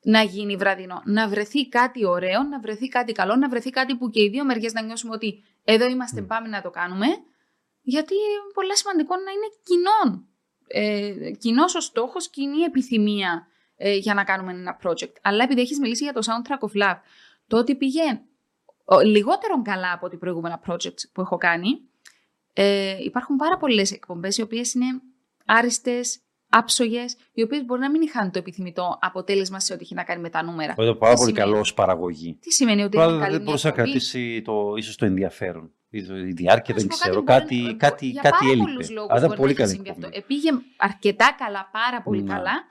να γίνει βραδινό. Να βρεθεί κάτι ωραίο, να βρεθεί κάτι καλό, να βρεθεί κάτι που και οι δύο μεριές να νιώσουμε ότι εδώ είμαστε, mm. πάμε να το κάνουμε. Γιατί είναι πολύ σημαντικό να είναι κοινών. Ε, κοινός ο στόχος, κοινή επιθυμία ε, για να κάνουμε ένα project. Αλλά επειδή έχεις μιλήσει για το Soundtrack of Love, το ότι πήγε λιγότερο καλά από την προηγούμενα project που έχω κάνει, ε, υπάρχουν πάρα πολλές εκπομπές οι οποίες είναι άριστες, άψογες, οι οποίες μπορεί να μην είχαν το επιθυμητό αποτέλεσμα σε ό,τι είχε να κάνει με τα νούμερα. Είναι πάρα πολύ καλό ως παραγωγή. Τι σημαίνει ότι δεν μπορούσε να εκπομπή? Κρατήσει το, ίσως το ενδιαφέρον. Η διάρκεια δεν ξέρω, κάτι, κάτι, κάτι έλειπε. Αλλά ήταν πολύ καλή. Πήγε αρκετά καλά, πάρα πολύ να. καλά.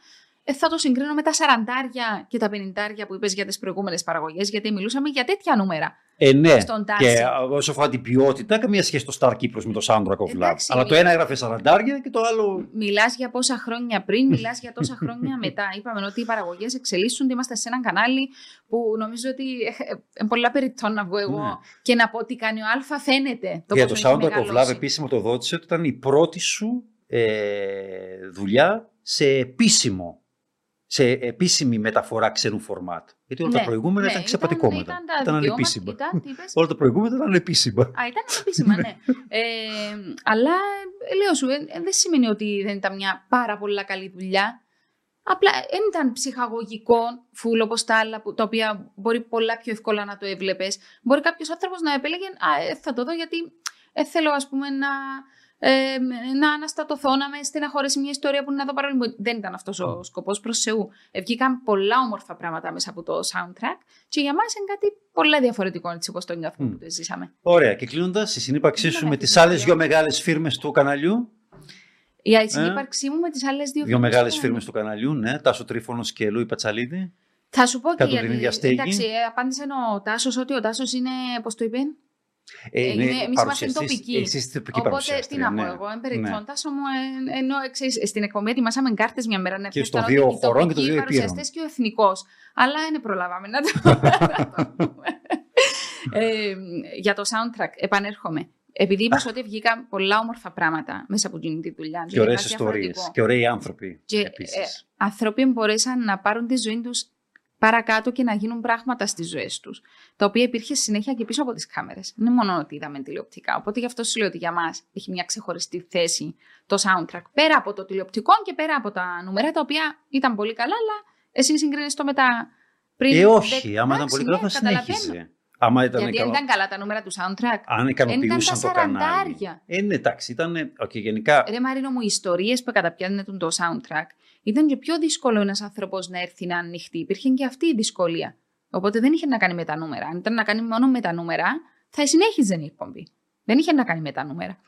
Ε, θα το συγκρίνω με τα σαραντάρια και τα πενηντάρια που είπες για τις προηγούμενες παραγωγές, γιατί μιλούσαμε για τέτοια νούμερα. Ε, ναι, και όσο αφορά την ποιότητα, καμία σχέση το Star Κύπρος με το Soundtrack of Love. Αλλά το ένα έγραφε σαραντάρια και το άλλο. Μιλάς για πόσα χρόνια πριν, μιλάς για τόσα χρόνια μετά. Είπαμε ότι οι παραγωγές εξελίσσονται. Είμαστε σε έναν κανάλι που νομίζω ότι πολλά περιττών να βγω εγώ ναι. και να πω τι κάνει ο Α. Φαίνεται. Το για το Soundtrack of Love επίσημα το δότησε ότι ήταν η πρώτη σου ε, δουλειά σε επίσημο. Σε επίσημη μεταφορά ξένου φορμάτ. Γιατί όλα ναι, τα προηγούμενα ναι, ήταν ξεπατικόματα. Ήταν, ήταν, ήταν ανεπίσημα. Ήταν, όλα τα προηγούμενα ήταν ανεπίσημα. Α, ήταν ανεπίσημα, ναι. ε, αλλά λέω σου, ε, δεν σημαίνει ότι δεν ήταν μια πάρα πολύ καλή δουλειά. Απλά δεν ήταν ψυχαγωγικό φουλ όπως τα άλλα, τα οποία μπορεί πολλά πιο εύκολα να το έβλεπες. Μπορεί κάποιος άνθρωπος να επέλεγε, α, ε, θα το δω γιατί ε, θέλω ας πούμε να. Ε, να αναστατωθώ, να με στεναχωρέσει μια ιστορία που είναι να δω παρόλο. Δεν ήταν αυτός ο σκοπός, προς Θεού. Βγήκαν πολλά όμορφα πράγματα μέσα από το soundtrack και για μας είναι κάτι πολύ διαφορετικό έτσι όπως το εγκαθμό mm. που το ζήσαμε. Ωραία, και κλείνοντας, η συνύπαρξή σου με τις άλλες δύο μεγάλες φίρμες του καναλιού. Η ε, συνύπαρξή μου με τις άλλες δύο, δύο μεγάλες φίρμες του καναλιού, ναι, Τάσο Τρίφωνος και Λούι Πατσαλίδη. Θα σου πω και. Κατ' την ίδια στέγη. Εντάξει, απάντησε ο Τάσος ότι ο Τάσος είναι, πώς το είπε. Εμείς είμαστε τοπικοί. Οπότε τι να πω εγώ, εμπεριπτόντα μου, ενώ στην εκπομπή ετοιμάσαμε κάρτες μια μέρα. Και στο δύο χωρών και το δύο επίρρων. Οι παρουσιαστές και ο εθνικός. Αλλά δεν προλάβαμε να το πούμε. Για το soundtrack, επανέρχομαι. Επειδή είπα ότι βγήκαν πολλά όμορφα πράγματα μέσα από την δουλειά. Και ωραίες ιστορίες. Και ωραίοι άνθρωποι. Και άνθρωποι μπορέσαν να πάρουν τη ζωή τους παρακάτω και να γίνουν πράγματα στις ζωές τους, τα οποία υπήρχε συνέχεια και πίσω από τις κάμερες. Δεν είναι μόνο ότι είδαμε τηλεοπτικά. Οπότε γι' αυτό σου λέω ότι για μας έχει μια ξεχωριστή θέση το soundtrack. Πέρα από το τηλεοπτικό και πέρα από τα νούμερα, τα οποία ήταν πολύ καλά, αλλά εσύ συγκρίνεις το μετά πριν. Ε, όχι. Δε... Άμα ήταν πολύ καλά, θα συνέχιζε. Άμα ήταν γιατί δεν ήταν καλά τα νούμερα του soundtrack. Αν ικανοποιούσαν το κανάλι. Ε, ναι, εντάξει, ήταν. Okay, γενικά... Ρε Μαρίνο μου, οι ιστορίες που καταπιάνουν το soundtrack ήταν και πιο δύσκολο ένας άνθρωπος να έρθει να ανοιχτεί. Υπήρχε και αυτή η δυσκολία. Οπότε δεν είχε να κάνει με τα νούμερα. Αν ήταν να κάνει μόνο με τα νούμερα, θα συνέχιζε η εκπομπή. Δεν είχε να κάνει με τα νούμερα.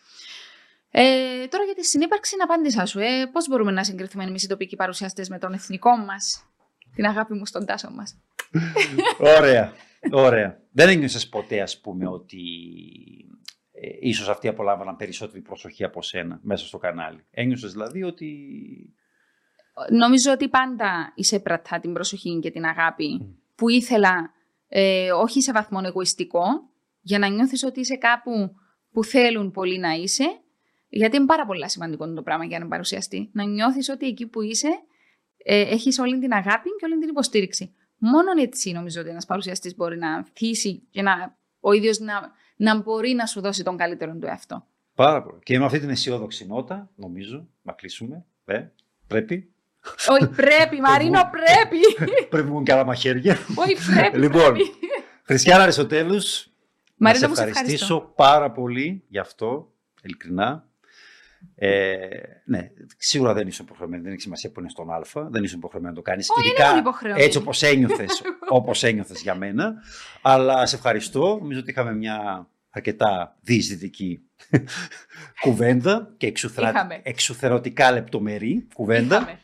Ε, τώρα για τη συνύπαρξη, να απάντησα σου. Ε, πώς μπορούμε να συγκριθούμε εμείς οι τοπικοί παρουσιαστές με τον εθνικό μας, την αγάπη μου στον τάσο μας. Ωραία. Ωραία. Δεν ένιωσες ποτέ, ας πούμε, ότι ε, ίσως αυτοί απολάμβαναν περισσότερη προσοχή από σένα μέσα στο κανάλι? Ένιωσες δηλαδή ότι. Νομίζω ότι πάντα εισέπραττά την προσοχή και την αγάπη mm. που ήθελα, ε, όχι σε βαθμό εγωιστικό, για να νιώθεις ότι είσαι κάπου που θέλουν πολύ να είσαι, γιατί είναι πάρα πολύ σημαντικό το πράγμα για να παρουσιαστεί. Να νιώθεις ότι εκεί που είσαι ε, έχεις όλη την αγάπη και όλη την υποστήριξη. Μόνο έτσι νομίζω ότι ένας παρουσιαστής μπορεί να θύσει και να, ο ίδιος να, να μπορεί να σου δώσει τον καλύτερο του εαυτό. Πάρα πολύ. Και με αυτή την αισιόδοξη νότα, νομίζω, να κλείσουμε. Ε, πρέπει. Όχι, πρέπει, Μαρίνο, πρέπει. Πρέπει μου και άλλα μαχαίρια. Όχι, πρέπει. Λοιπόν, Χριστιάνα Αριστοτέλους, να σε ευχαριστήσω πάρα πολύ γι' αυτό, ειλικρινά. Ε, ναι, σίγουρα δεν είσαι υποχρεωμένη, δεν έχει σημασία που είναι στον Αλφα, δεν είσαι υποχρεωμένη να το κάνεις. Ειδικά έτσι όπως ένιωθες, όπως ένιωθες για μένα. Αλλά σε ευχαριστώ. Νομίζω ότι είχαμε μια αρκετά διεισδυτική κουβέντα και εξουθερα... εξουθερωτικά λεπτομερή κουβέντα. Είχαμε.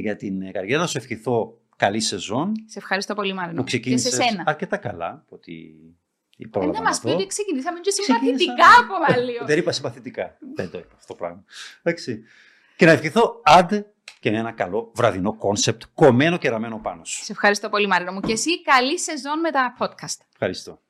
Για την καριέρα. Να σου ευχηθώ καλή σεζόν. Σε ευχαριστώ πολύ, Μαρίνο. Ξεκίνησες αρκετά καλά. Ότι δεν θα μας πει ότι ξεκινήσαμε και συμπαθητικά ακόμα λίγο. Δεν είπα συμπαθητικά. Δεν το είπα αυτό το πράγμα. Εντάξει. Και να ευχηθώ άντε και ένα καλό βραδινό κόνσεπτ κομμένο και ραμμένο πάνω σου. Σε ευχαριστώ πολύ, Μαρίνο μου. Και εσύ καλή σεζόν με τα podcast. Ευχαριστώ.